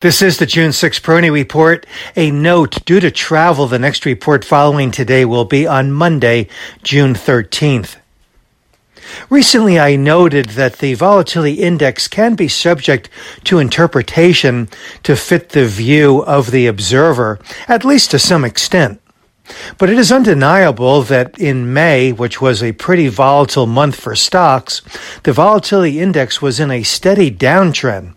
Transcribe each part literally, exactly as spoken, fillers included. This is the June sixth Prony Report. A note, due to travel, the next report following today will be on Monday, June thirteenth. Recently, I noted that the volatility index can be subject to interpretation to fit the view of the observer, at least to some extent. But it is undeniable that in May, which was a pretty volatile month for stocks, the volatility index was in a steady downtrend.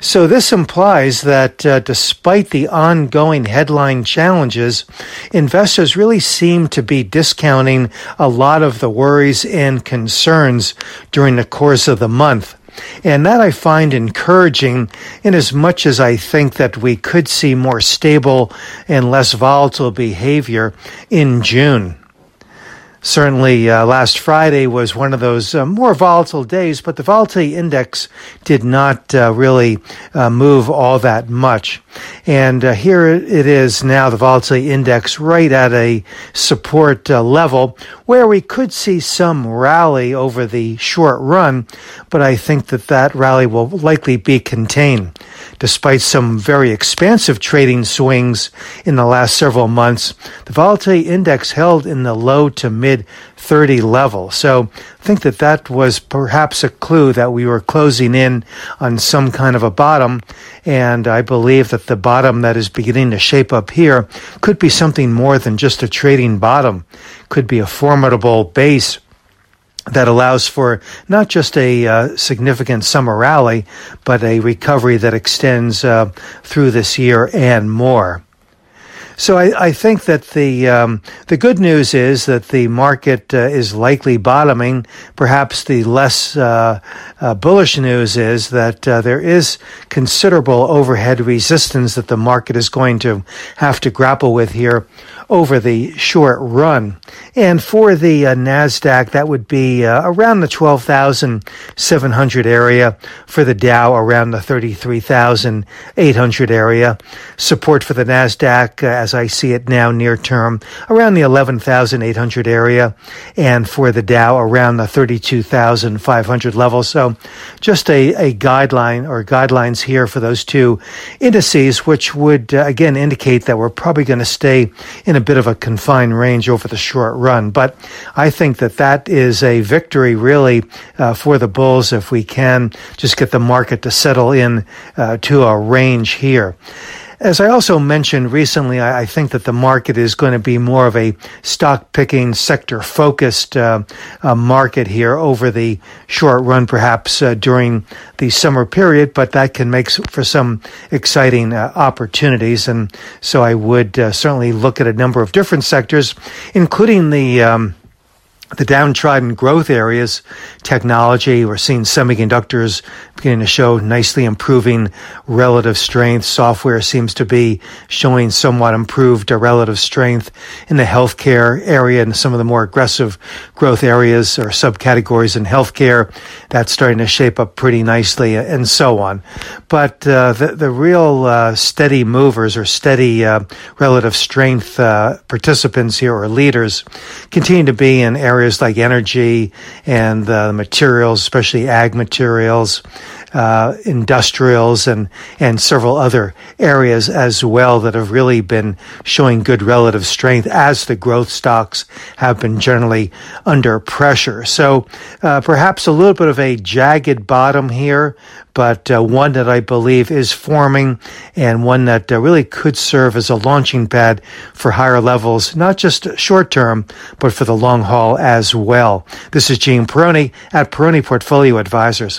So this implies that uh, despite the ongoing headline challenges, investors really seem to be discounting a lot of the worries and concerns during the course of the month. And that I find encouraging in as much as I think that we could see more stable and less volatile behavior in June. Certainly, uh, last Friday was one of those uh, more volatile days, but the volatility index did not uh, really uh, move all that much. And uh, here it is now, the volatility index right at a support uh, level where we could see some rally over the short run, but I think that that rally will likely be contained. Despite some very expansive trading swings in the last several months, the volatility index held in the low to mid thirty level. So I think that that was perhaps a clue that we were closing in on some kind of a bottom. And I believe that the bottom that is beginning to shape up here could be something more than just a trading bottom. Could be a formidable base that allows for not just a uh, significant summer rally, but a recovery that extends uh, through this year and more. So I, I think that the um, the good news is that the market uh, is likely bottoming. Perhaps the less uh, uh, bullish news is that uh, there is considerable overhead resistance that the market is going to have to grapple with here over the short run. And for the uh, NASDAQ, that would be uh, around the twelve thousand seven hundred area. For the Dow, around the thirty-three thousand eight hundred area. Support for the NASDAQ, uh, as I see it now near term, around the eleven thousand eight hundred area, and for the Dow around the thirty-two thousand five hundred level. So just a, a guideline or guidelines here for those two indices, which would uh, again indicate that we're probably going to stay in a bit of a confined range over the short run. But I think that that is a victory really uh, for the bulls if we can just get the market to settle in uh, to a range here. As I also mentioned recently, I think that the market is going to be more of a stock-picking, sector-focused uh, uh, market here over the short run, perhaps uh, during the summer period, but that can make for some exciting uh, opportunities. And so I would uh, certainly look at a number of different sectors, including the um The downtrodden growth areas, technology. We're seeing semiconductors beginning to show nicely improving relative strength. Software seems to be showing somewhat improved relative strength in the healthcare area and some of the more aggressive growth areas or subcategories in healthcare. That's starting to shape up pretty nicely and so on. But uh, the, the real uh, steady movers or steady uh, relative strength uh, participants here or leaders continue to be in areas areas like energy and the uh, materials, especially ag materials, uh, industrials, and, and several other areas as well that have really been showing good relative strength as the growth stocks have been generally under pressure. So uh, perhaps a little bit of a jagged bottom here, but uh, one that I believe is forming and one that uh, really could serve as a launching pad for higher levels, not just short term, but for the long haul as as well. This is Gene Peroni at Peroni Portfolio Advisors.